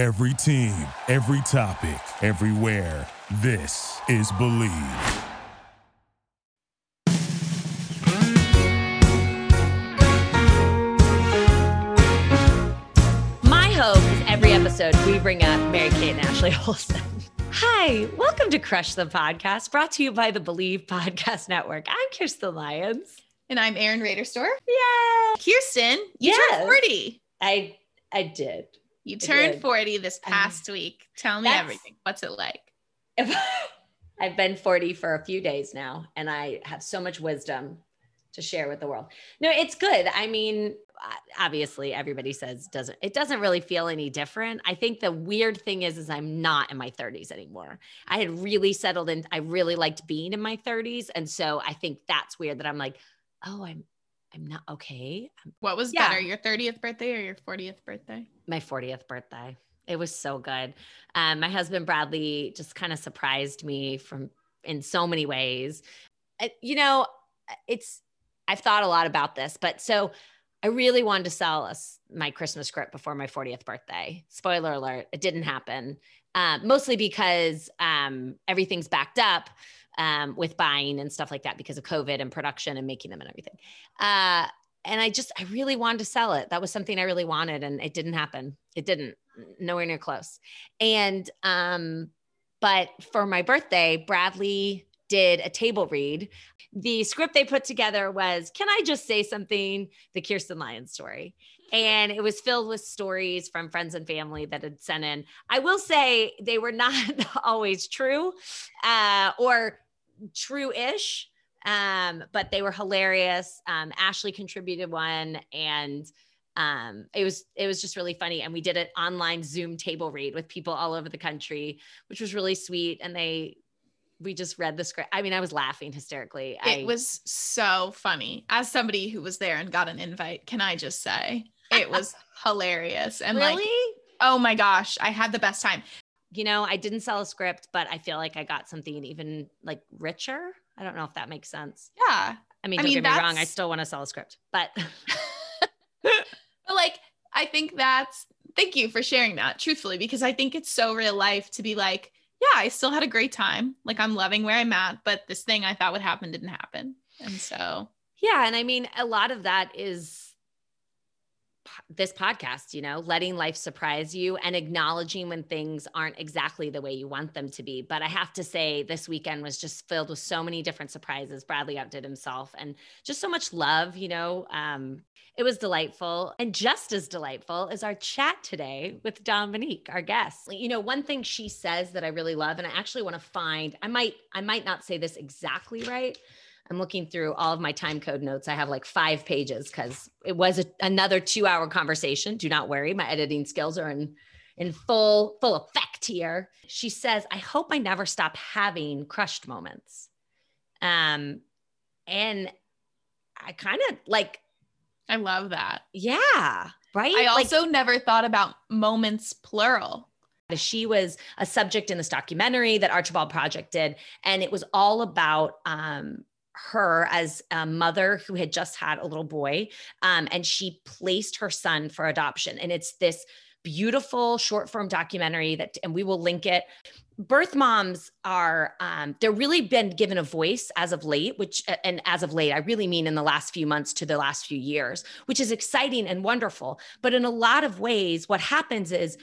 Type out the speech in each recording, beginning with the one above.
Every team, every topic, everywhere. This is Believe. My hope is every episode we bring up Mary-Kate and Ashley Olsen. Hi, welcome to Crush the Podcast, brought to you by the Believe Podcast Network. I'm Kirsten Lyons. And I'm Aaron Raderstorf. Yay! Kirsten, you turned 40. I did. You turned 40 this past week. Tell me everything. What's it like? I've been 40 for a few days now, and I have so much wisdom to share with the world. No, it's good. I mean, obviously everybody says it doesn't really feel any different. I think the weird thing is I'm not in my 30s anymore. I had really settled in. I really liked being in my 30s. And so I think that's weird that I'm like, oh, I'm not okay. What was better, your 30th birthday or your 40th birthday? My 40th birthday. It was so good. My husband, Bradley, just kind of surprised me in so many ways. I've thought a lot about this, but so I really wanted to sell my Christmas script before my 40th birthday. Spoiler alert, it didn't happen. Mostly because everything's backed up with buying and stuff like that because of COVID and production and making them and everything. And I really wanted to sell it. That was something I really wanted, and it didn't happen. It didn't, nowhere near close. And, but for my birthday, Bradley did a table read. The script they put together was, "Can I just say something?" The Kirsten Lyons story. And it was filled with stories from friends and family that had sent in. I will say they were not always true, or true-ish, but they were hilarious. Ashley contributed one, and it was just really funny. And we did an online Zoom table read with people all over the country, which was really sweet. And we just read the script. I mean, I was laughing hysterically. It was so funny. As somebody who was there and got an invite, can I just say it was hilarious. And really? Oh my gosh, I had the best time. You know, I didn't sell a script, but I feel like I got something even richer. I don't know if that makes sense. Yeah. I mean, don't get me wrong. I still want to sell a script, but I think thank you for sharing that truthfully, because I think it's so real life to be like, yeah, I still had a great time. I'm loving where I'm at, but this thing I thought would happen didn't happen. And so, yeah. And I mean, a lot of that is this podcast, letting life surprise you and acknowledging when things aren't exactly the way you want them to be. But I have to say, this weekend was just filled with so many different surprises. Bradley outdid himself, and just so much love, it was delightful. And just as delightful is our chat today with Dominique, our guest. One thing she says that I really love, and I actually want to find, I might not say this exactly right. I'm looking through all of my time code notes. I have 5 pages because it was another 2-hour conversation. Do not worry. My editing skills are in full effect here. She says, "I hope I never stop having crushed moments." And I kind of I love that. Yeah. Right. I also never thought about moments, plural. She was a subject in this documentary that Archibald Project did. And it was all about, her as a mother who had just had a little boy. And she placed her son for adoption. And it's this beautiful short form documentary and we will link it. Birth moms are, they're really been given a voice as of late, I really mean in the last few months to the last few years, which is exciting and wonderful. But in a lot of ways, what happens is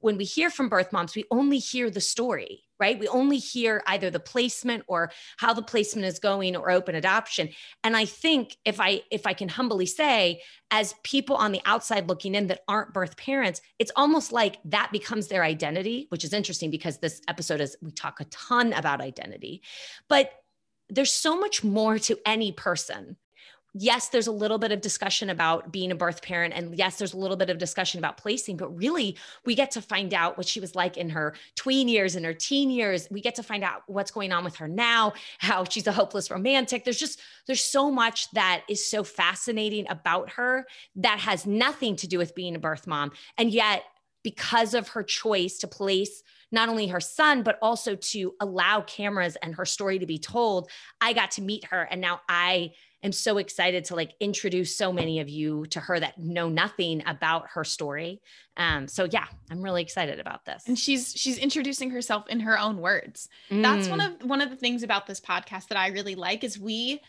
when we hear from birth moms, we only hear the story, right? We only hear either the placement or how the placement is going or open adoption. And I think if I can humbly say, as people on the outside looking in that aren't birth parents, it's almost like that becomes their identity, which is interesting because this episode we talk a ton about identity, but there's so much more to any person. Yes, there's a little bit of discussion about being a birth parent. And yes, there's a little bit of discussion about placing, but really we get to find out what she was like in her tween years and her teen years. We get to find out what's going on with her now, how she's a hopeless romantic. There's so much that is so fascinating about her that has nothing to do with being a birth mom. And yet because of her choice to place not only her son, but also to allow cameras and her story to be told, I got to meet her. And now am so excited to like introduce so many of you to her that know nothing about her story. So yeah, I'm really excited about this. And she's introducing herself in her own words. Mm. That's one of the things about this podcast that I really like is we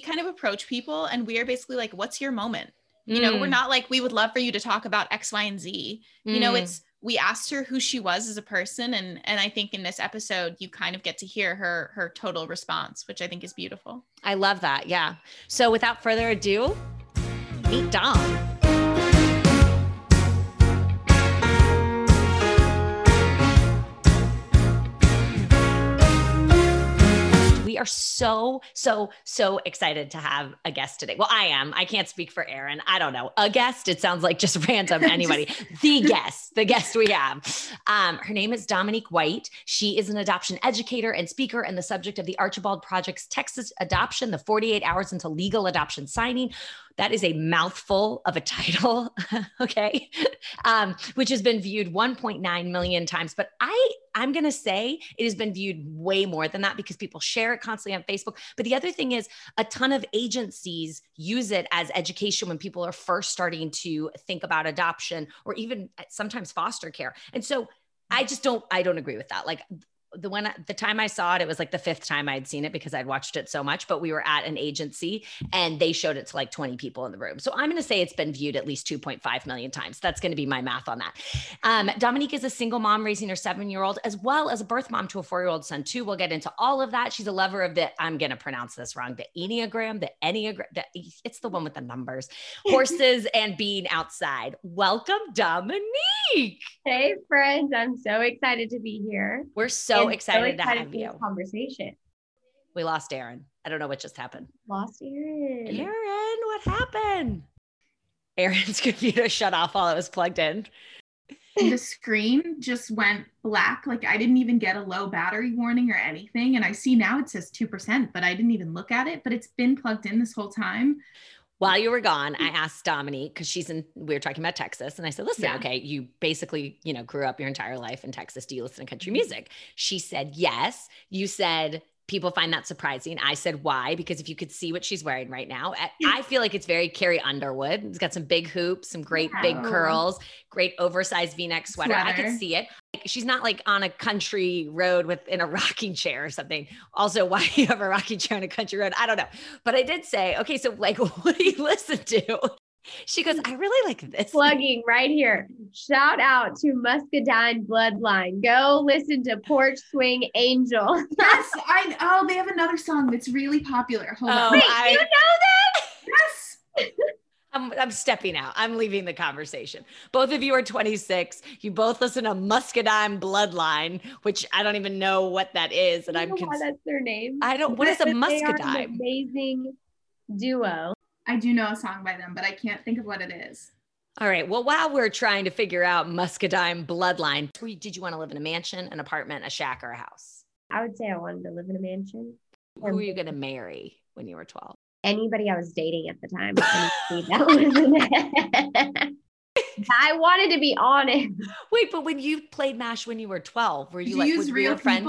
kind of approach people and we are basically like, what's your moment? You know, we're not like, we would love for you to talk about X, Y, and Z. You know, it's, we asked her who she was as a person. And I think in this episode, you kind of get to hear her total response, which I think is beautiful. I love that. Yeah. So without further ado, meet Dom. We are so excited to have a guest today. Well, I am. I can't speak for Aaron. I don't know. A guest. It sounds like just random. Anybody. The guest we have. Her name is Dominique White. She is an adoption educator and speaker and the subject of the Archibald Project's Texas Adoption, the 48 Hours Until Legal Adoption Signing. That is a mouthful of a title, okay, which has been viewed 1.9 million times. But I'm going to say it has been viewed way more than that because people share it constantly on Facebook. But the other thing is a ton of agencies use it as education when people are first starting to think about adoption or even sometimes foster care. And so I don't agree with that. Like the time I saw it, it was like the fifth time I'd seen it because I'd watched it so much, but we were at an agency and they showed it to like 20 people in the room. So I'm going to say it's been viewed at least 2.5 million times. That's going to be my math on that. Dominique is a single mom raising her 7-year-old as well as a birth mom to a 4-year-old son too. We'll get into all of that. She's a lover of the, I'm going to pronounce this wrong, the enneagram, it's the one with the numbers, horses and being outside. Welcome, Dominique. Hey friends. I'm so excited to be here. We're so excited to have you. Conversation. We lost Aaron. I don't know what just happened. Lost Aaron. Aaron, what happened? Aaron's computer shut off while it was plugged in. The screen just went black. Like I didn't even get a low battery warning or anything. And I see now it says 2%, but I didn't even look at it, but it's been plugged in this whole time. While you were gone, I asked Dominique, because we were talking about Texas. And I said, listen, okay, you basically, grew up your entire life in Texas. Do you listen to country music? She said, yes. You said, people find that surprising. I said, why? Because if you could see what she's wearing right now, I feel like it's very Carrie Underwood. It's got some big hoops, some great big curls, great oversized V-neck sweater. I could see it. She's not like on a country road in a rocking chair or something. Also, why you have a rocking chair on a country road? I don't know. But I did say, okay, so like, what do you listen to? She goes, I really like this. Plugging right here. Shout out to Muscadine Bloodline. Go listen to Porch Swing Angel. Yes. They have another song that's really popular. Hold on. Wait, you know that? Yes. I'm stepping out. I'm leaving the conversation. Both of you are 26. You both listen to Muscadine Bloodline, which I don't even know what that is. And you know why that's their name. What is a Muscadine? They are an amazing duo. I do know a song by them, but I can't think of what it is. All right. Well, while we're trying to figure out Muscadine Bloodline, did you want to live in a mansion, an apartment, a shack, or a house? I would say I wanted to live in a mansion. Who were you going to marry when you were 12? Anybody I was dating at the time. I wanted to be honest. Wait, but when you played MASH when you were 12, were you like with real friends?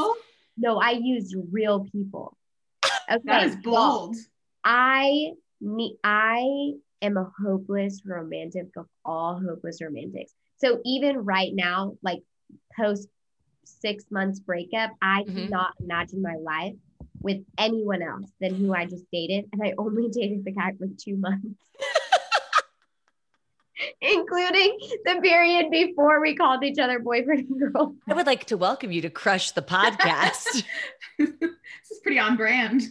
No, I used real people. Okay, that is bold. I am a hopeless romantic of all hopeless romantics. So even right now, like post 6 months breakup, I cannot imagine my life with anyone else than who I just dated. And I only dated the guy for 2 months, including the period before we called each other boyfriend and girlfriend. I would like to welcome you to Crush the Podcast. This is pretty on brand.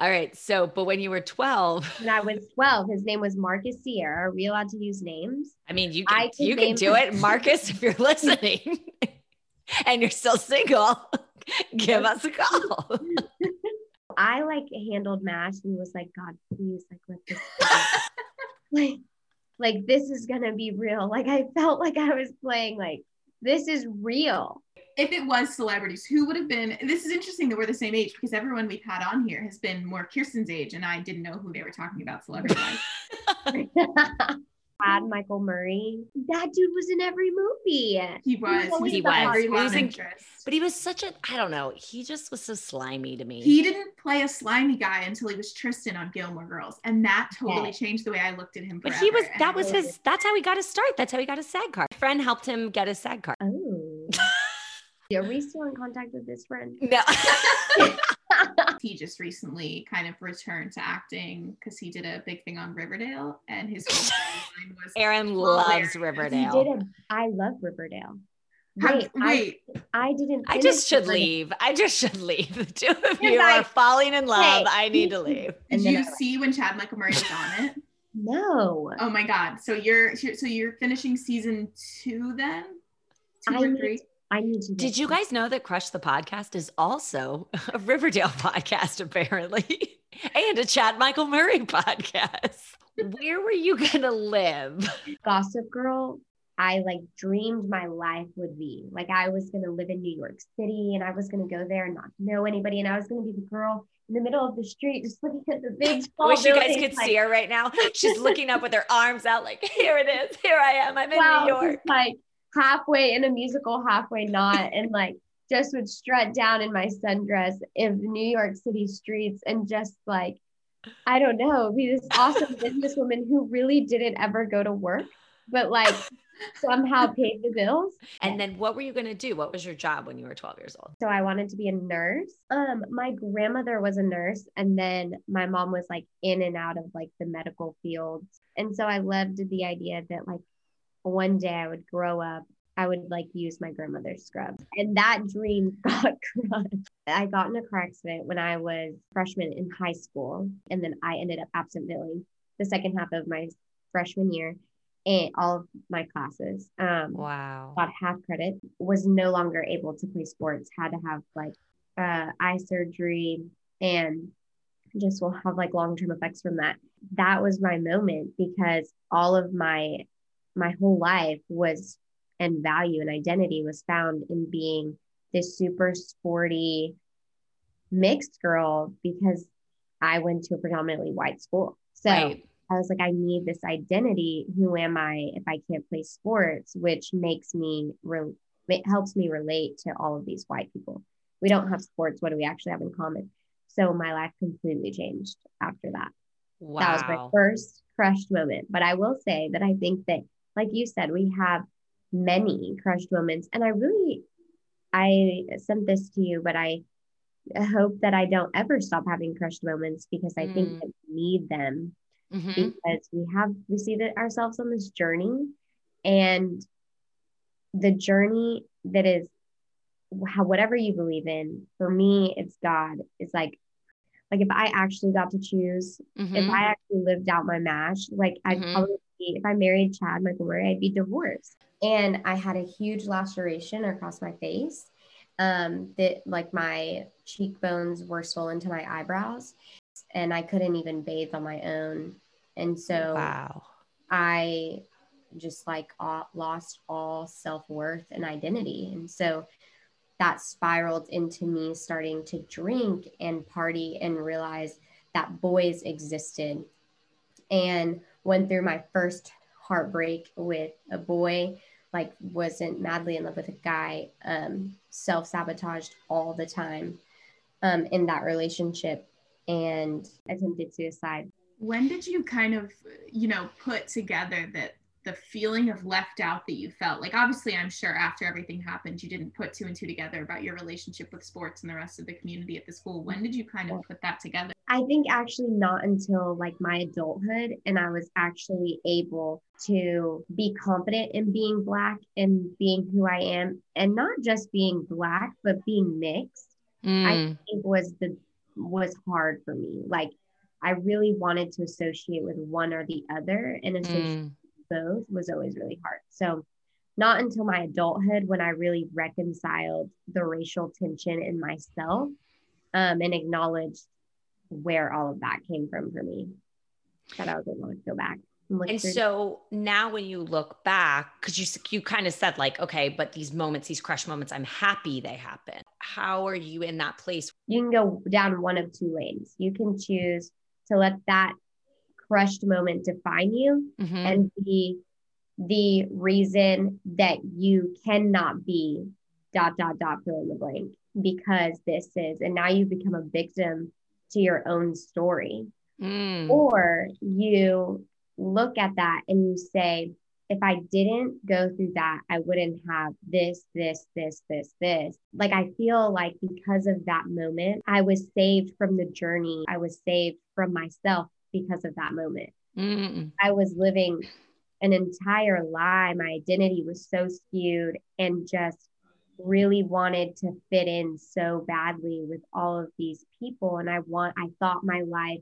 All right. So, but when you were 12. When I was 12, his name was Marcus Sierra. Are we allowed to use names? I mean, you can do it. Marcus, if you're listening and you're still single, give us a call. I like handled MASH and was like, God, please, like, let this like, this is going to be real. Like, I felt like I was playing, like, this is real. If it was celebrities, who would have been, this is interesting that we're the same age because everyone we've had on here has been more Kirsten's age and I didn't know who they were talking about celebrity-wise. Chad Michael Murray. That dude was in every movie. He was. But he was such a, I don't know, he just was so slimy to me. He didn't play a slimy guy until he was Tristan on Gilmore Girls. And that totally changed the way I looked at him forever. But he was, that was his, that's how he got his start. That's how he got his SAG card. My friend helped him get his SAG card. Oh. Are we still in contact with this friend? No. He just recently kind of returned to acting because he did a big thing on Riverdale, and his whole was Aaron loves Riverdale. I love Riverdale. Wait. I didn't. I just should leave. I just should leave. The two of you are falling in love. I need to leave. Did you see when Chad Michael Murray was on it? No. Oh my God. So you're finishing season 2 then? 2 or 3? I need to. Did you guys know that Crush the Podcast is also a Riverdale podcast, apparently, and a Chad Michael Murray podcast? Where were you going to live? Gossip Girl, I like dreamed my life would be. Like I was going to live in New York City and I was going to go there and not know anybody. And I was going to be the girl in the middle of the street, just looking at the big tall buildings. I wish you guys could see her right now. She's looking up with her arms out like, here it is. Here I am. I'm in New York. Like, halfway in a musical, halfway not, and like just would strut down in my sundress in New York City streets and just like, I don't know, be this awesome businesswoman who really didn't ever go to work, but like somehow paid the bills. And then what were you going to do? What was your job when you were 12 years old? So I wanted to be a nurse. My grandmother was a nurse, and then my mom was like in and out of like the medical field. And so I loved the idea that like one day I would grow up, I would like use my grandmother's scrub. And that dream got crushed. I got in a car accident when I was freshman in high school. And then I ended up absent-filling the second half of my freshman year and all of my classes. Wow. Got half credit, was no longer able to play sports, had to have like eye surgery, and just will have like long-term effects from that. That was my moment, because all of my whole life was, and value and identity was found in being this super sporty mixed girl, because I went to a predominantly white school. So I was like, I need this identity. Who am I if I can't play sports? Which makes me, it helps me relate to all of these white people. We don't have sports. What do we actually have in common? So my life completely changed after that. Wow. That was my first crushed moment. But I will say that I think that, like you said, we have many crushed moments. And I sent this to you, but I hope that I don't ever stop having crushed moments, because I think that we need them, because we see that ourselves on this journey, and the journey that is whatever you believe in. For me, it's God. It's like if I actually got to choose, if I actually lived out my match, like I'd probably be, if I married Chad Michael Murray, I'd be divorced. And I had a huge laceration across my face, that like my cheekbones were swollen to my eyebrows, and I couldn't even bathe on my own. And so I just like lost all self-worth and identity. And so that spiraled into me starting to drink and party and realize that boys existed, and went through my first heartbreak with a boy, like wasn't madly in love with a guy, self-sabotaged all the time in that relationship, and attempted suicide. When did you kind of, put together that the feeling of left out that you felt? Like, obviously, I'm sure after everything happened, you didn't put 2 and 2 together about your relationship with sports and the rest of the community at the school. When did you kind of put that together? I think actually not until like my adulthood, and I was actually able to be confident in being Black and being who I am, and not just being Black, but being mixed. I think was hard for me. Like, I really wanted to associate with one or the other, and both was always really hard. So not until my adulthood when I really reconciled the racial tension in myself, and acknowledged where all of that came from for me, that I was able to go back. And so now when you look back, because you kind of said like, okay, but these moments, these crush moments, I'm happy they happen. How are you in that place? You can go down one of 2 lanes. You can choose to let that crushed moment define you mm-hmm. and be the reason that you cannot be ... fill in the blank because this is, and now you become a victim to your own story. Mm. Or you look at that and you say, if I didn't go through that, I wouldn't have this. Like, I feel like because of that moment, I was saved from the journey. I was saved from myself because of that moment. Mm-mm. I was living an entire lie. My identity was so skewed and just really wanted to fit in so badly with all of these people. And I thought my life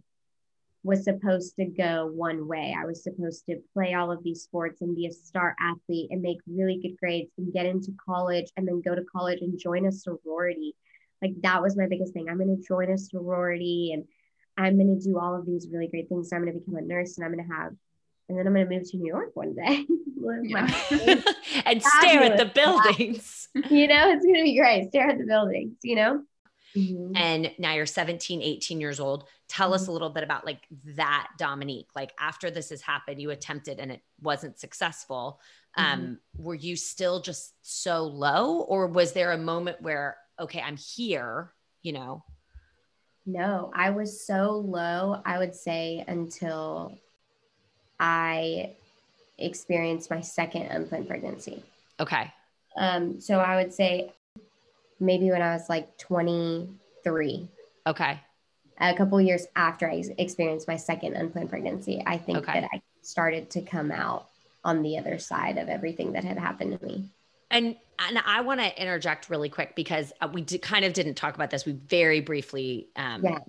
was supposed to go one way. I was supposed to play all of these sports and be a star athlete and make really good grades and get into college and then go to college and join a sorority. Like, that was my biggest thing. I'm going to join a sorority and I'm going to do all of these really great things. So I'm going to become a nurse and then I'm going to move to New York one day. And stare at the buildings. You know, it's going to be great. Stare at the buildings, you know? Mm-hmm. And now you're 17, 18 years old. Tell mm-hmm. us a little bit about like that, Dominique, like after this has happened, you attempted and it wasn't successful. Mm-hmm. Were you still just so low, or was there a moment where, okay, I'm here, you know? No, I was so low, I would say, until I experienced my second unplanned pregnancy. Okay. So I would say maybe when I was like 23. Okay. A couple of years after I experienced my second unplanned pregnancy, I think that I started to come out on the other side of everything that had happened to me. And I want to interject really quick because we kind of didn't talk about this. We very briefly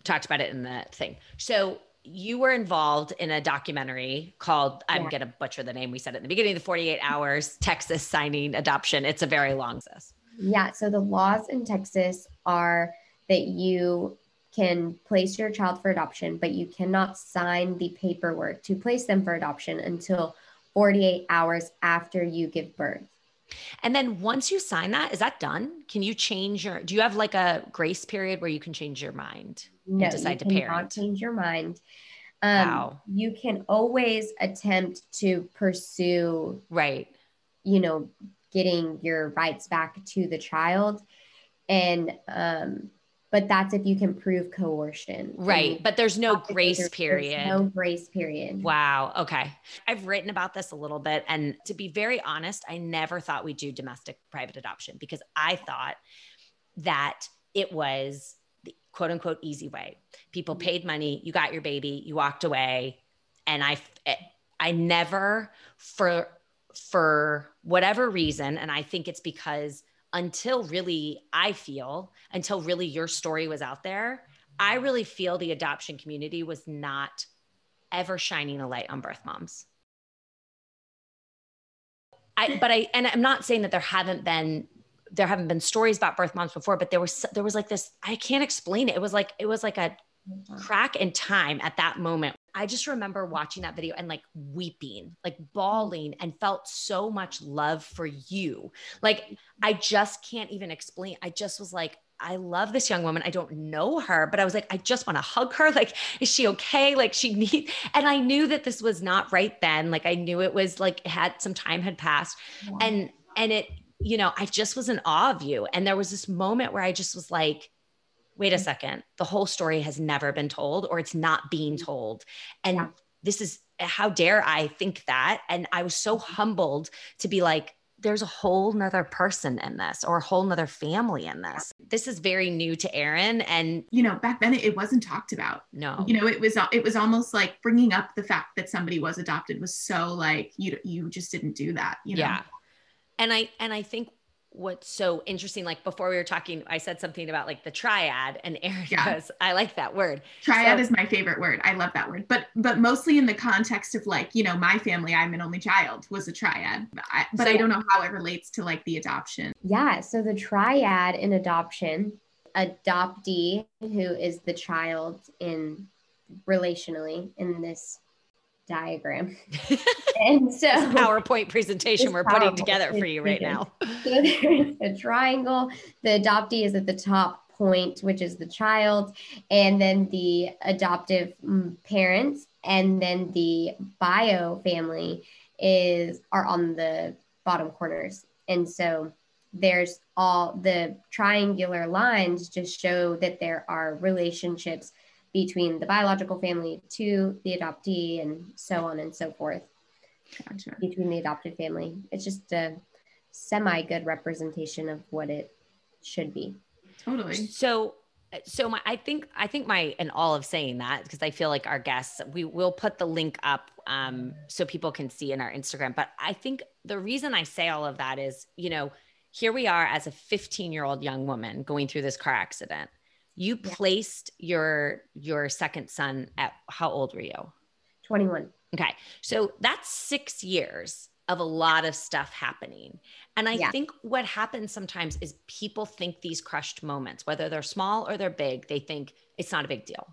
talked about it in the thing. So you were involved in a documentary called, I'm going to butcher the name. We said at the beginning of the 48 hours, Texas signing adoption. It's a very long process. Yeah. So the laws in Texas are that you can place your child for adoption, but you cannot sign the paperwork to place them for adoption until 48 hours after you give birth. And then once you sign that, is that done? Can you change do you have like a grace period where you can change your mind and decide to parent? No, you cannot change your mind. Wow. You can always attempt to pursue, right, you know, getting your rights back to the child. And, but that's if you can prove coercion. Right. But there's no grace period. There's no grace period. Wow. Okay. I've written about this a little bit. And to be very honest, I never thought we'd do domestic private adoption because I thought that it was the quote unquote easy way. People paid money, you got your baby, you walked away. And I never for whatever reason. And I think it's because until your story was out there, I really feel the adoption community was not ever shining a light on birth moms. And I'm not saying that there haven't been stories about birth moms before, but there was like this, I can't explain it. It was like a crack in time at that moment. I just remember watching that video and like weeping, like bawling, and felt so much love for you. Like, I just can't even explain. I just was like, I love this young woman. I don't know her, but I was like, I just want to hug her. Like, is she okay? Like, and I knew that this was not right then. Like, I knew it was like, some time had passed. Wow. And it, you know, I just was in awe of you. And there was this moment where I just was like, wait a second, the whole story has never been told, or it's not being told. And this is, how dare I think that? And I was so humbled to be like, there's a whole nother person in this, or a whole nother family in this. This is very new to Aaron. And, you know, back then it wasn't talked about. No, you know, it was almost like bringing up the fact that somebody was adopted was so like, you just didn't do that, you know? Yeah. And I think what's so interesting, like before we were talking, I said something about like the triad, and Aaron goes, I like that word. Triad is my favorite word. I love that word. But mostly in the context of like, you know, my family, I'm an only child, was a triad. But I don't know how it relates to like the adoption. Yeah. So the triad in adoption, adoptee, who is the child in relationally in this diagram. And so this PowerPoint presentation we're putting together for you right now. So there's a triangle. The adoptee is at the top, point, which is the child, and then the adoptive parents, and then the bio family are on the bottom corners. And so there's all the triangular lines just show that there are relationships between the biological family to the adoptee and so on and so forth. Gotcha. Between the adopted family. It's just a semi-good representation of what it should be. Totally. So my, I think my, and all of saying that, because I feel like our guests, we will put the link up so people can see in our Instagram. But I think the reason I say all of that is, you know, here we are as a 15-year-old young woman going through this car accident. You placed your second son at, how old were you? 21. Okay. So that's 6 years of a lot of stuff happening. And I think what happens sometimes is people think these crushed moments, whether they're small or they're big, they think it's not a big deal.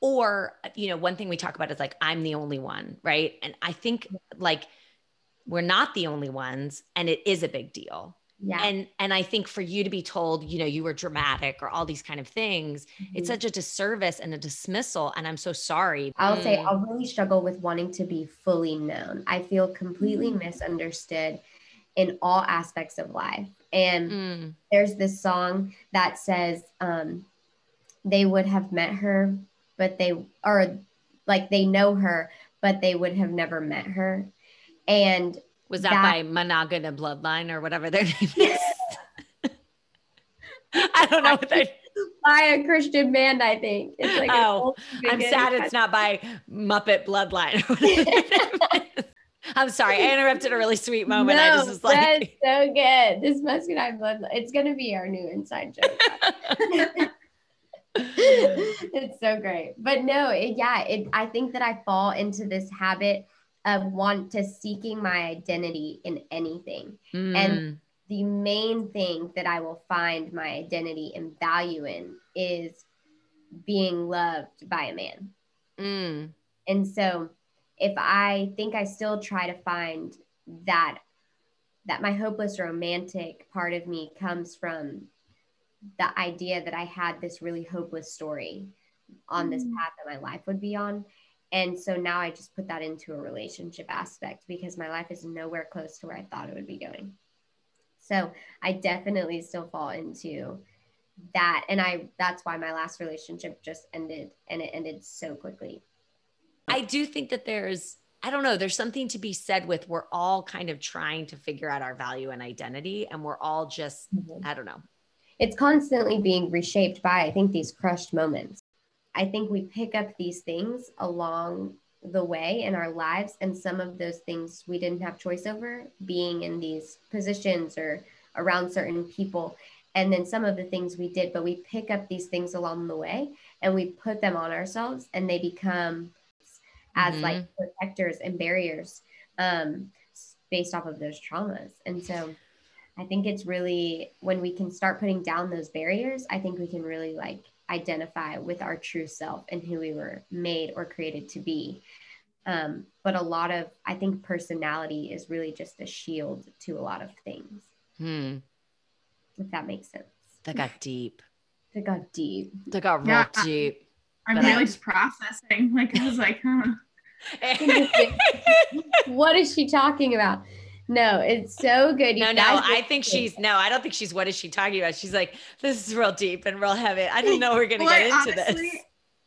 Or, you know, one thing we talk about is like, I'm the only one, right? And I think like we're not the only ones, and it is a big deal. Yeah. And I think for you to be told, you know, you were dramatic or all these kind of things, it's such a disservice and a dismissal. And I'm so sorry. I'll say I really struggle with wanting to be fully known. I feel completely misunderstood in all aspects of life. And there's this song that says, they would have met her, but they know her, but they would have never met her. And was that by Muscadine Bloodline or whatever their name is? I don't know what they... By a Christian band, I think. It's like I'm sad it's not by Muppet Bloodline. I'm sorry, I interrupted a really sweet moment. No, I just was like... that's so good. This Muscadine Bloodline. It's going to be our new inside joke. It's so great. But no, I think that I fall into this habit of seeking my identity in anything. And the main thing that I will find my identity and value in is being loved by a man. And so if I think I still try to find that my hopeless romantic part of me comes from the idea that I had this really hopeless story on this path that my life would be on. And so now I just put that into a relationship aspect because my life is nowhere close to where I thought it would be going. So I definitely still fall into that. And that's why my last relationship just ended, and it ended so quickly. I do think that there's something to be said with, we're all kind of trying to figure out our value and identity, and we're all just, I don't know. It's constantly being reshaped by, I think, these crushed moments. I think we pick up these things along the way in our lives, and some of those things we didn't have choice over, being in these positions or around certain people. And then some of the things we did, but we pick up these things along the way and we put them on ourselves, and they become as like protectors and barriers based off of those traumas. And so I think it's really, when we can start putting down those barriers, I think we can really like identify with our true self and who we were made or created to be. But a lot of, I think, personality is really just a shield to a lot of things. If that makes sense. That got deep. That got real deep. I'm really just processing. Like, I was like, what is she talking about? No, it's so good. I don't think she's, what is she talking about? She's like, this is real deep and real heavy. I didn't know we were going to get into this.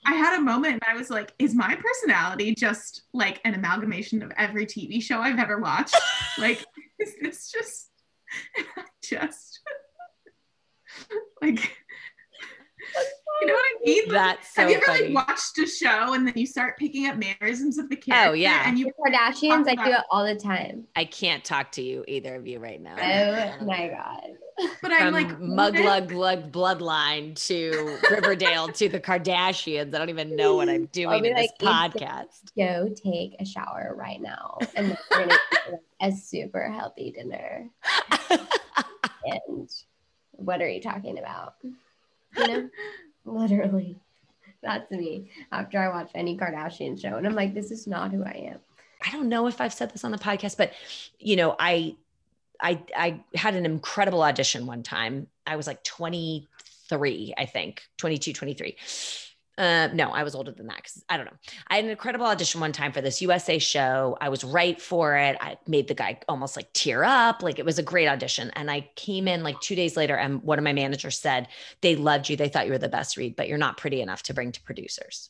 I had a moment and I was like, is my personality just like an amalgamation of every TV show I've ever watched? Like, is this just like, you know what I mean? That's so funny. Have you ever like watched a show and then you start picking up mannerisms of the character? Oh yeah. And you Kardashians, I do it all the time. I can't talk to you, either of you, right now. Oh my god. But I'm like Mug Bloodline to Riverdale to the Kardashians. I don't even know what I'm doing in like, this podcast. Go take a shower right now, and then we're gonna eat a super healthy dinner. And what are you talking about? You know? Literally, that's me after I watch any Kardashian show, and I'm like, this is not who I am. I don't know if I've said this on the podcast, but you know, I had an incredible audition one time. I was like 20 23, I think, 22, 23. No, I was older than that because I don't know. I had an incredible audition one time for this USA show. I was right for it. I made the guy almost like tear up. Like, it was a great audition. And I came in like 2 days later, and one of my managers said, they loved you. They thought you were the best read, but you're not pretty enough to bring to producers.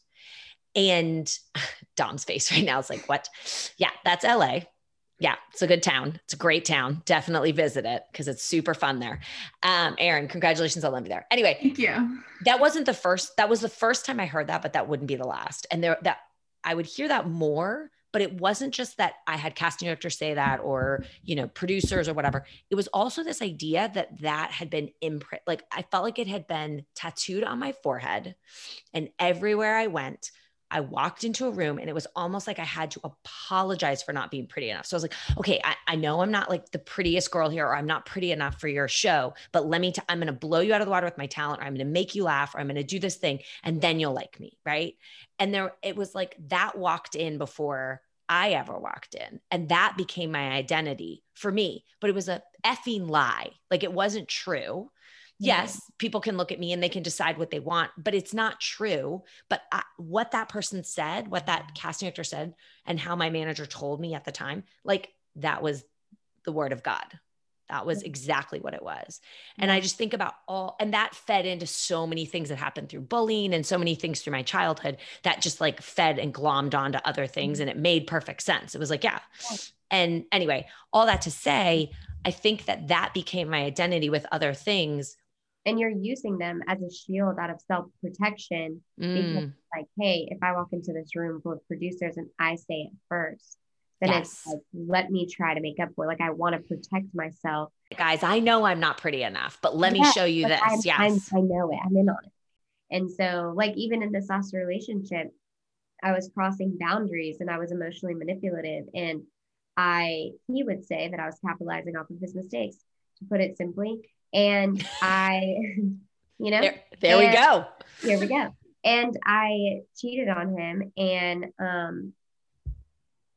And Dom's face right now is like, what? Yeah, that's LA. Yeah, it's a good town. It's a great town. Definitely visit it because it's super fun there. Aaron, congratulations on living there. Anyway, thank you. That wasn't the first. That was the first time I heard that, but that wouldn't be the last. And there, that I would hear that more, but it wasn't just that I had casting directors say that, or you know, producers or whatever. It was also this idea that that had been imprint. Like, I felt like it had been tattooed on my forehead, and everywhere I went. I walked into a room and it was almost like I had to apologize for not being pretty enough. So I was like, okay, I know I'm not like the prettiest girl here, or I'm not pretty enough for your show, but I'm going to blow you out of the water with my talent, or I'm going to make you laugh, or I'm going to do this thing, and then you'll like me. Right. And it was like that walked in before I ever walked in. And that became my identity for me, but it was a effing lie. Like, it wasn't true. Yes, people can look at me and they can decide what they want, but it's not true. But what that person said, what that casting actor said, and how my manager told me at the time, like, that was the word of God. That was exactly what it was. And I just think about and that fed into so many things that happened through bullying and so many things through my childhood that just like fed and glommed onto other things. And it made perfect sense. It was like, yeah. And anyway, all that to say, I think that became my identity with other things. And you're using them as a shield out of self-protection because like, hey, if I walk into this room full of producers and I say it first, then it's like, let me try to make up for it. Like, I want to protect myself. Guys, I know I'm not pretty enough, but let me show you this. I know it. I'm in on it. And so like, even in this last relationship, I was crossing boundaries and I was emotionally manipulative. And he would say that I was capitalizing off of his mistakes, to put it simply. And Here we go. And I cheated on him. And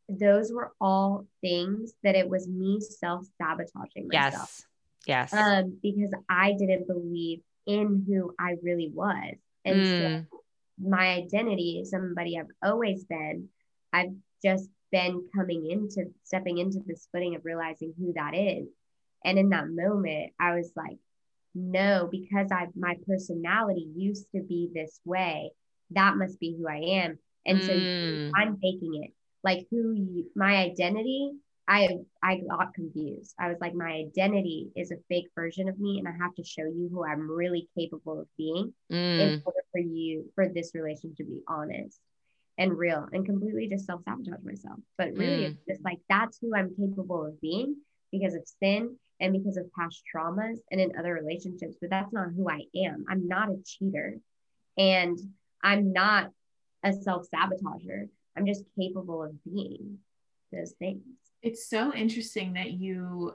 those were all things that it was me self-sabotaging myself. Yes. Because I didn't believe in who I really was. And so my identity is somebody I've always been. I've just been stepping into this footing of realizing who that is. And in that moment, I was like, no, because my personality used to be this way. That must be who I am. And so I'm faking it. Like, my identity, I got confused. I was like, my identity is a fake version of me, and I have to show you who I'm really capable of being in order for this relationship to be honest and real, and completely just self-sabotage myself. But really it's just like, that's who I'm capable of being because of sin and because of past traumas and in other relationships, but that's not who I am. I'm not a cheater and I'm not a self-sabotager. I'm just capable of being those things. It's so interesting that you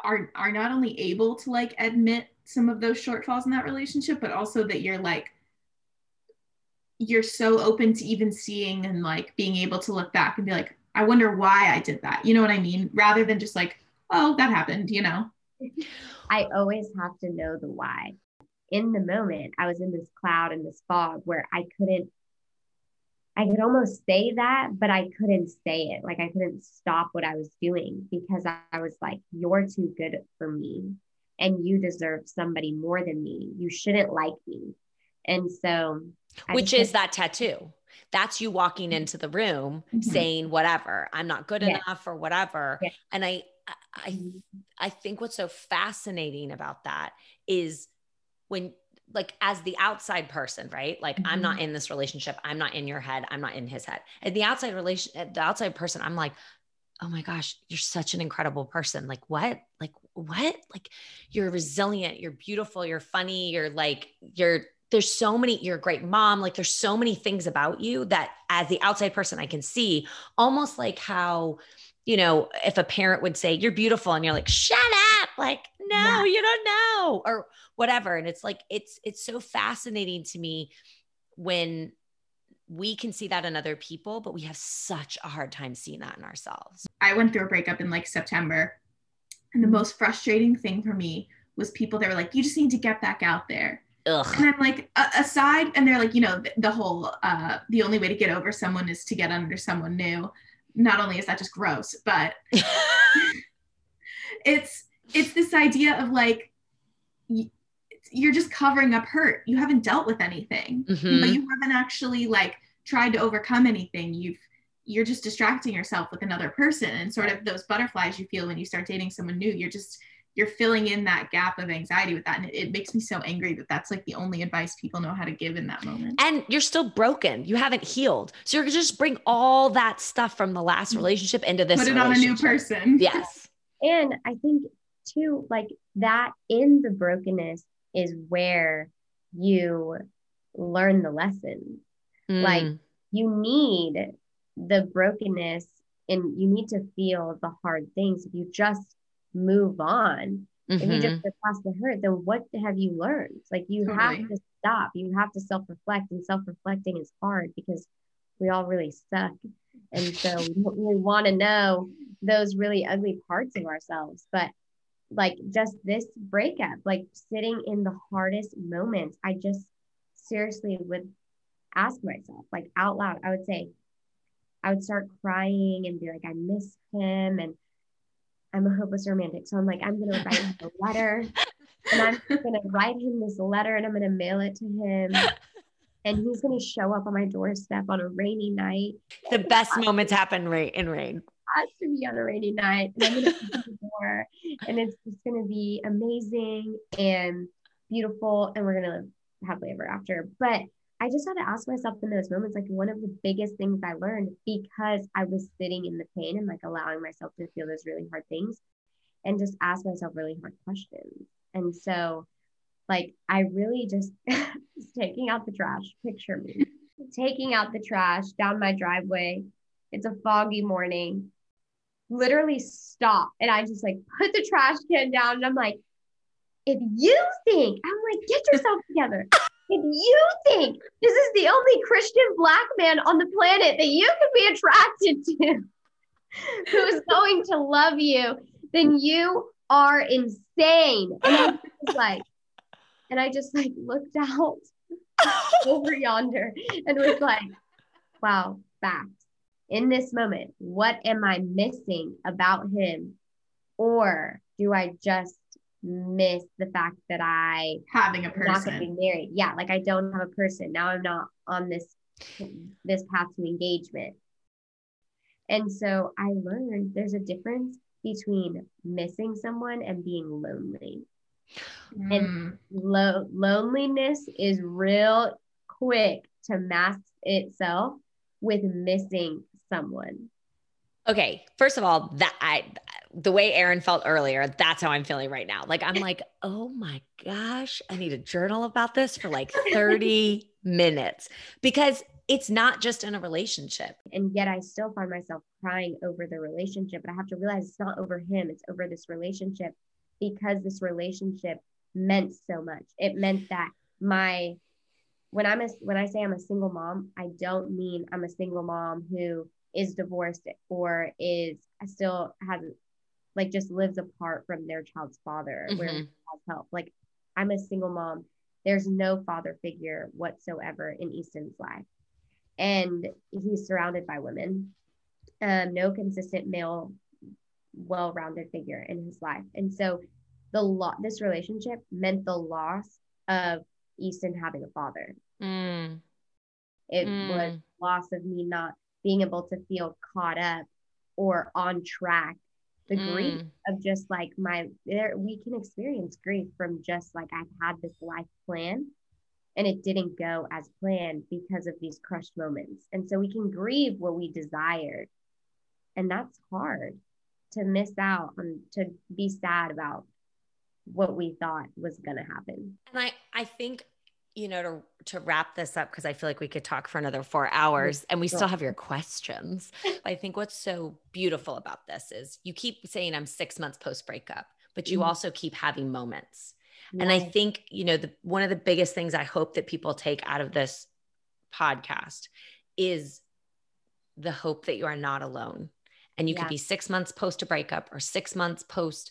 are not only able to like admit some of those shortfalls in that relationship, but also that you're like, you're so open to even seeing and like being able to look back and be like, I wonder why I did that. You know what I mean? Rather than just like, oh, that happened, you know? I always have to know the why. In the moment, I was in this cloud and this fog where I could almost say that, but I couldn't say it. Like, I couldn't stop what I was doing because I was like, you're too good for me and you deserve somebody more than me. You shouldn't like me. And so, which is that tattoo. That's you walking into the room saying whatever, I'm not good enough or whatever. Yeah. And I think what's so fascinating about that is when, like, as the outside person, right? Like, I'm not in this relationship. I'm not in your head. I'm not in his head. And the outside person, I'm like, oh my gosh, you're such an incredible person. Like, what? Like, what? Like, you're resilient. You're beautiful. You're funny. There's so many, you're a great mom. Like, there's so many things about you that as the outside person, I can see almost like how, you know, if a parent would say you're beautiful and you're like, shut up. Like, no, you don't know, or whatever. And it's like, it's so fascinating to me when we can see that in other people, but we have such a hard time seeing that in ourselves. I went through a breakup in like September, and the most frustrating thing for me was people that were like, you just need to get back out there. Ugh. And I'm like, aside, and they're like, you know, the whole, the only way to get over someone is to get under someone new. Not only is that just gross, but it's this idea of like, you're just covering up hurt. You haven't dealt with anything, mm-hmm. but you haven't actually like tried to overcome anything. You're just distracting yourself with another person, and sort of those butterflies you feel when you start dating someone new, you're filling in that gap of anxiety with that. And it makes me so angry that that's like the only advice people know how to give in that moment. And you're still broken. You haven't healed. So you're just bring all that stuff from the last relationship into this relationship. Put it on a new person. Yes. And I think too, like that in the brokenness is where you learn the lesson. Mm. Like you need the brokenness and you need to feel the hard things. If you just move on, mm-hmm. if you just get past the hurt, then what have you learned? Like you totally. Have to stop. You have to self-reflect, and self-reflecting is hard because we all really suck. And so we don't really want to know those really ugly parts of ourselves. But like just this breakup, like sitting in the hardest moments, I just seriously would ask myself, like out loud, I would start crying and be like, I miss him. And I'm a hopeless romantic. So I'm like, I'm going to write him a letter, and I'm going to write him this letter, and I'm going to mail it to him. And he's going to show up on my doorstep on a rainy night. The best moments happen in rain. Has to be on a rainy night, and I'm going to open the door, and it's just going to be amazing and beautiful, and we're going to live happily ever after. But I just had to ask myself in those moments, like one of the biggest things I learned, because I was sitting in the pain and like allowing myself to feel those really hard things, and just ask myself really hard questions. And so like I really just taking out the trash, picture me taking out the trash down my driveway, it's a foggy morning, literally stop. And I just like put the trash can down, and I'm like, if you think, I'm like, get yourself together. If you think this is the only Christian Black man on the planet that you could be attracted to, who is going to love you, then you are insane. And I just looked out over yonder and was like, wow, facts. In this moment, what am I missing about him? Or do I just miss the fact that I having a person, not gonna be married? Yeah, like I don't have a person now. I'm not on this path to engagement. And so I learned there's a difference between missing someone and being lonely. Mm. And loneliness is real quick to mask itself with missing someone. Okay. First of all, the way Aaron felt earlier, that's how I'm feeling right now. Like, I'm like, oh my gosh, I need a journal about this for like 30 minutes, because it's not just in a relationship. And yet I still find myself crying over the relationship, but I have to realize it's not over him. It's over this relationship, because this relationship meant so much. It meant that when I say I'm a single mom, I don't mean I'm a single mom who is divorced or is still hasn't like just lives apart from their child's father, mm-hmm. where he has help. Like I'm a single mom. There's no father figure whatsoever in Easton's life. And he's surrounded by women, no consistent male, well-rounded figure in his life. And so this relationship meant the loss of Easton having a father. Mm. It was loss of me not being able to feel caught up or on track. The grief of just like we can experience grief from just like, I've had this life plan and it didn't go as planned because of these crushed moments. And so we can grieve what we desired. And that's hard to miss out on, to be sad about what we thought was going to happen. And I think, you know, to wrap this up, because I feel like we could talk for another 4 hours and we still have your questions. But I think what's so beautiful about this is you keep saying I'm 6 months post breakup, but you also keep having moments. Nice. And I think, you know, one of the biggest things I hope that people take out of this podcast is the hope that you are not alone. And you could be 6 months post a breakup, or 6 months post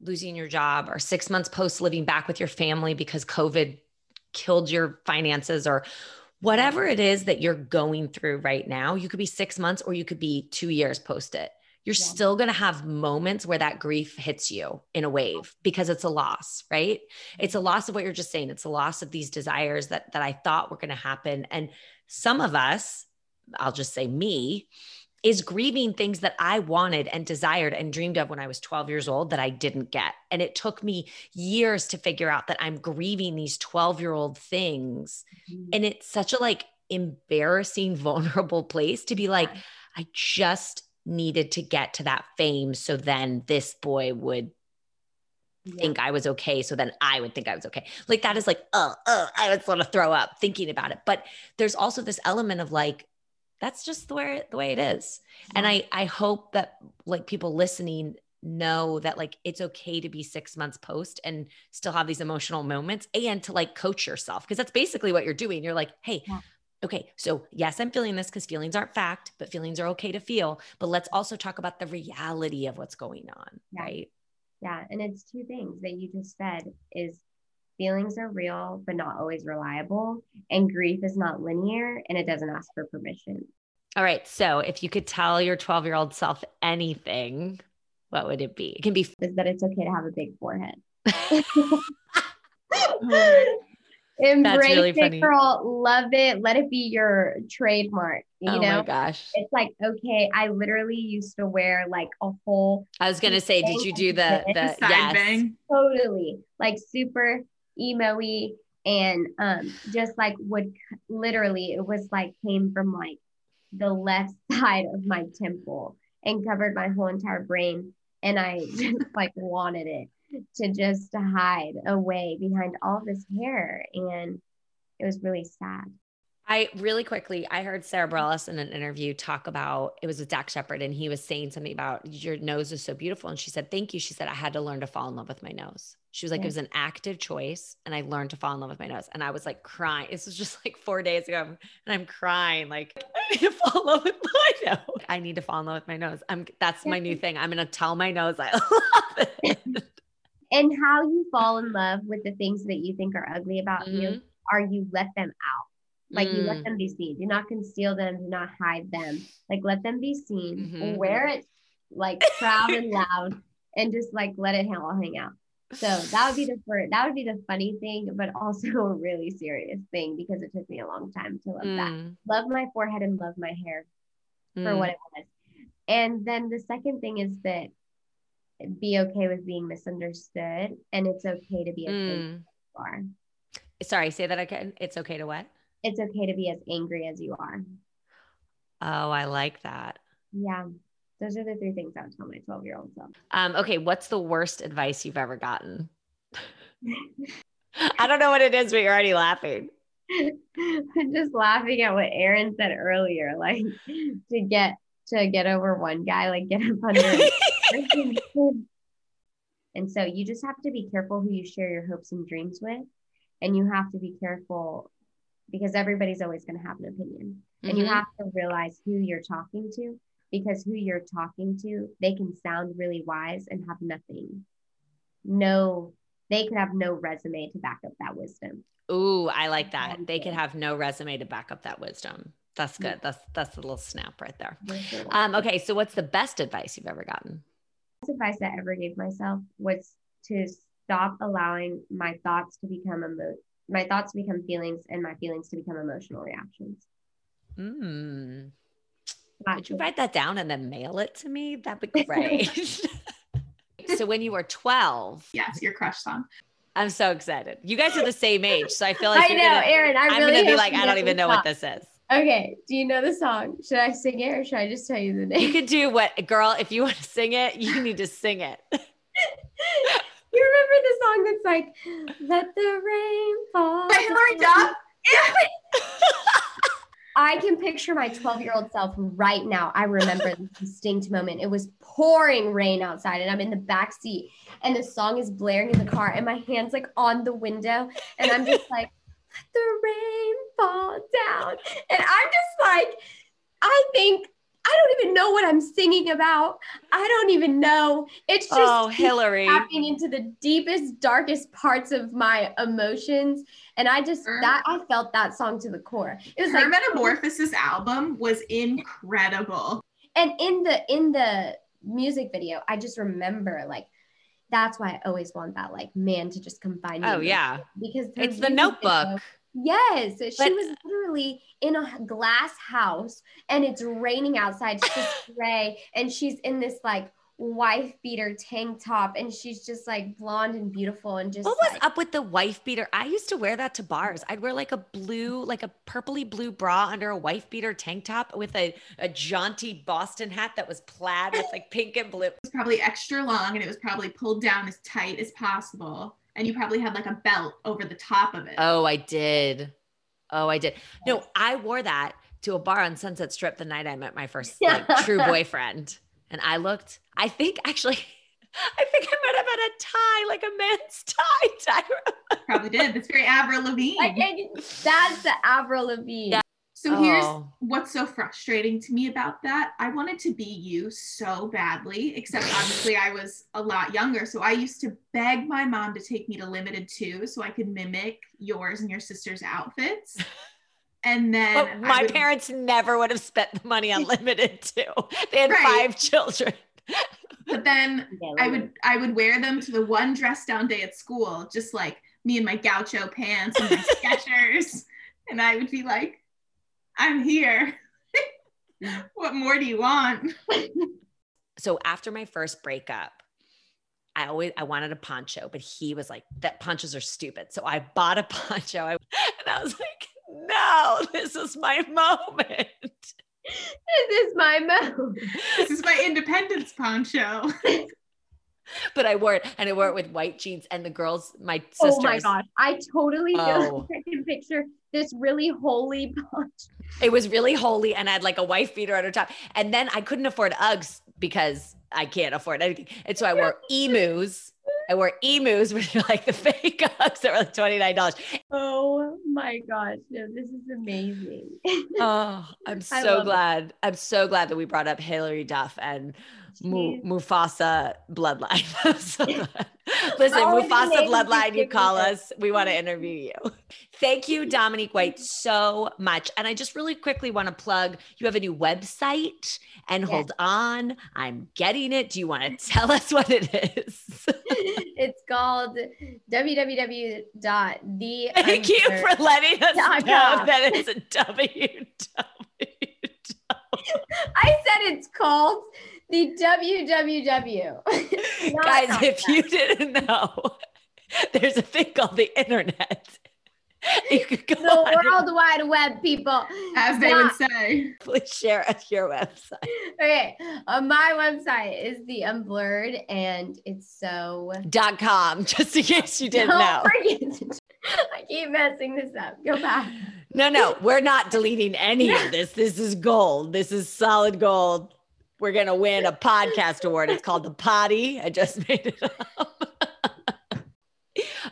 losing your job, or 6 months post living back with your family because COVID killed your finances or whatever it is that you're going through right now. You could be 6 months or you could be 2 years post it. You're still going to have moments where that grief hits you in a wave because it's a loss, right? It's a loss of what you're just saying. It's a loss of these desires that I thought were going to happen. And some of us, I'll just say me, is grieving things that I wanted and desired and dreamed of when I was 12 years old that I didn't get. And it took me years to figure out that I'm grieving these 12-year-old things. Mm-hmm. And it's such a like embarrassing, vulnerable place to be like, I just needed to get to that fame. So then this boy would think I was okay. So then I would think I was okay. Like that is like, I just want to throw up thinking about it. But there's also this element of like, that's just the way it is. Yeah. And I hope that like people listening know that like, it's okay to be 6 months post and still have these emotional moments and to like coach yourself. Cause that's basically what you're doing. You're like, hey, okay, so yes, I'm feeling this because feelings aren't fact, but feelings are okay to feel. But let's also talk about the reality of what's going on, right? Yeah, and it's two things that you just said is feelings are real, but not always reliable. And grief is not linear and it doesn't ask for permission. All right, so if you could tell your 12-year-old self anything, what would it be? It can be that it's okay to have a big forehead. Embrace really it, funny. Girl. Love it. Let it be your trademark. You know? Oh my gosh. It's like, okay, I literally used to wear like a whole. I was going to say, did you do the side bang? Totally. Like super emo-y and just like would literally, it was like came from like the left side of my temple and covered my whole entire brain. And I just like wanted it to just hide away behind all this hair. And it was really sad. I heard Sarah Bareilles in an interview talk about, it was with Dax Shepard, and he was saying something about your nose is so beautiful. And she said, thank you. She said, I had to learn to fall in love with my nose. She was like, it was an active choice. And I learned to fall in love with my nose. And I was like crying. This was just like 4 days ago. And I'm crying. Like, I need to fall in love with my nose. I need to fall in love with my nose. That's my new thing. I'm going to tell my nose I love it. And how you fall in love with the things that you think are ugly about you are you let them out. Like you let them be seen. Do not conceal them. Do not hide them. Like let them be seen. Wear it like proud and loud and just like let it all hang out. So that would be the funny thing, but also a really serious thing because it took me a long time to love that. Love my forehead and love my hair for what it was. And then the second thing is that be okay with being misunderstood, and it's okay to be as angry as you are. Sorry, say that again. It's okay to what? It's okay to be as angry as you are. Oh, I like that. Yeah. Those are the three things I would tell my 12-year-old self. Okay. What's the worst advice you've ever gotten? I don't know what it is, but you're already laughing. I'm just laughing at what Aaron said earlier, like to get over one guy, like get up under And so you just have to be careful who you share your hopes and dreams with. And you have to be careful because everybody's always going to have an opinion. And you have to realize who you're talking to, because who you're talking to, they can sound really wise and have nothing. No, they could have no resume to back up that wisdom. Ooh, I like that. They could have no resume to back up that wisdom. That's good. That's a little snap right there. Okay. So what's the best advice you've ever gotten? The advice that I ever gave myself was to stop allowing my thoughts to become feelings and my feelings to become emotional reactions. Would you write that down and then mail it to me? That'd be great. So when you were 12. Yes, your crush song. I'm so excited. You guys are the same age. So I feel like I'm going to be like, I don't even know what this is. Okay. Do you know the song? Should I sing it or should I just tell you the name? You could do what, girl, if you want to sing it, you need to sing it. You remember the song that's like, let the rain fall. Hilary Duff. I can picture my 12-year-old self right now. I remember this distinct moment. It was pouring rain outside and I'm in the backseat and the song is blaring in the car and my hand's like on the window and I'm just like, let the rain fall down. And I'm just like, I think I don't even know what I'm singing about. I don't even know. It's just Hilary, tapping into the deepest, darkest parts of my emotions. And I just, I felt that song to the core. It was her Metamorphosis album was incredible. And in the music video, I just remember like, that's why I always want that like man to just come find me. Oh yeah. Because it's The Notebook. Video, yes. She was literally in a glass house and it's raining outside. It's just gray. And she's in this like wife beater tank top and she's just like blonde and beautiful and just. What was up with the wife beater? I used to wear that to bars. I'd wear like a blue, like a purpley blue bra under a wife beater tank top with a jaunty Boston hat that was plaid with like pink and blue. It was probably extra long and it was probably pulled down as tight as possible. And you probably had like a belt over the top of it. Oh, I did. No, I wore that to a bar on Sunset Strip the night I met my first like true boyfriend. And I think I might have had a tie, like a man's tie. Probably did. That's very Avril Lavigne. That's the Avril Lavigne. Yeah. So here's what's so frustrating to me about that. I wanted to be you so badly, except obviously I was a lot younger. So I used to beg my mom to take me to Limited Too so I could mimic yours and your sister's outfits. And then my parents never would have spent the money on Limited Too. They had five children. But then I would wear them to the one dress down day at school, just like me and my gaucho pants and my Skechers. And I would be like, I'm here. What more do you want? So after my first breakup, I wanted a poncho, but he was like, that ponchos are stupid. So I bought a poncho and I was like, no, this is my moment. This is my moment. This is my independence poncho. But I wore it with white jeans and the girls, my sisters. Oh my God. I totally know. I can picture this really holy poncho. It was really holy. And I had like a wife beater on her top. And then I couldn't afford Uggs because I can't afford anything. And so I wore emus. I wore emus, which are like the fake Uggs that were like $29. Oh my gosh. No, this is amazing. I'm so glad. I'm so glad that we brought up Hilary Duff and Mufasa Bloodline. So listen, Mufasa Bloodline, you call us. We want to interview you. Thank you, Dominique White, so much. And I just really quickly want to plug, you have a new website and hold on, I'm getting it. Do you want to tell us what it is? It's called www.the. Thank you for letting us know that it's a www. I said it's called the www. Guys, if you didn't know, there's a thing called the internet. You could go the World Wide Web, people. As they would say. Please share us your website. Okay. My website is the Unblurred and it's .com, just in case you didn't know. I keep messing this up. Go back. No, we're not deleting any of this. This is gold. This is solid gold. We're going to win a podcast award. It's called The Potty. I just made it up.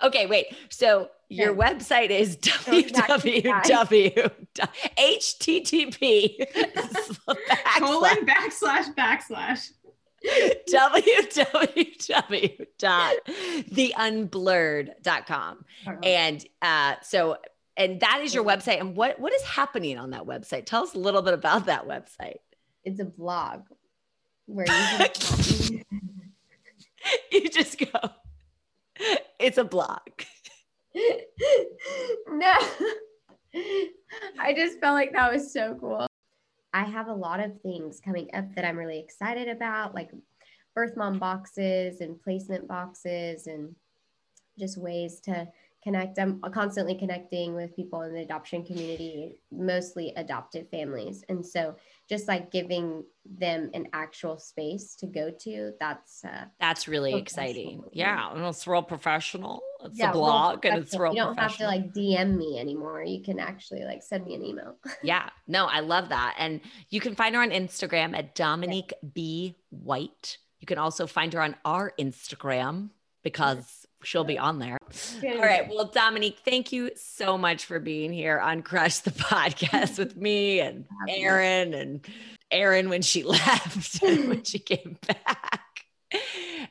Okay, wait. So your website is www.theunblurred.com. And so that is your website. And what is happening on that website? Tell us a little bit about that website. It's a blog where you can you just go. It's a blog. No, I just felt like that was so cool. I have a lot of things coming up that I'm really excited about, like birth mom boxes and placement boxes and just ways to connect. I'm constantly connecting with people in the adoption community, mostly adoptive families. And so just like giving them an actual space to go to, that's really exciting. Yeah. And it's real professional. It's a blog and it's real professional. You don't have to like DM me anymore. You can actually like send me an email. Yeah. No, I love that. And you can find her on Instagram at Dominique B. White. You can also find her on our Instagram because she'll be on there. All right. Well, Dominique, thank you so much for being here on Crush the Podcast with me and Aaron and Aaron when she left and when she came back.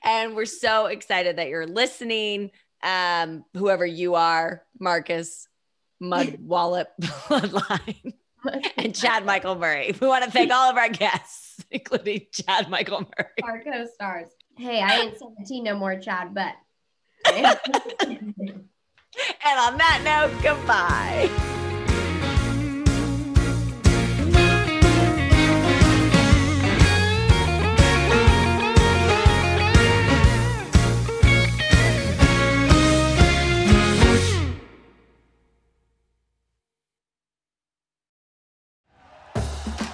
And we're so excited that you're listening. Whoever you are, Marcus, Mud Wallop Bloodline, and Chad Michael Murray. We want to thank all of our guests, including Chad Michael Murray. Our co-stars. Hey, I ain't 17 no more, Chad, but. And on that note, goodbye.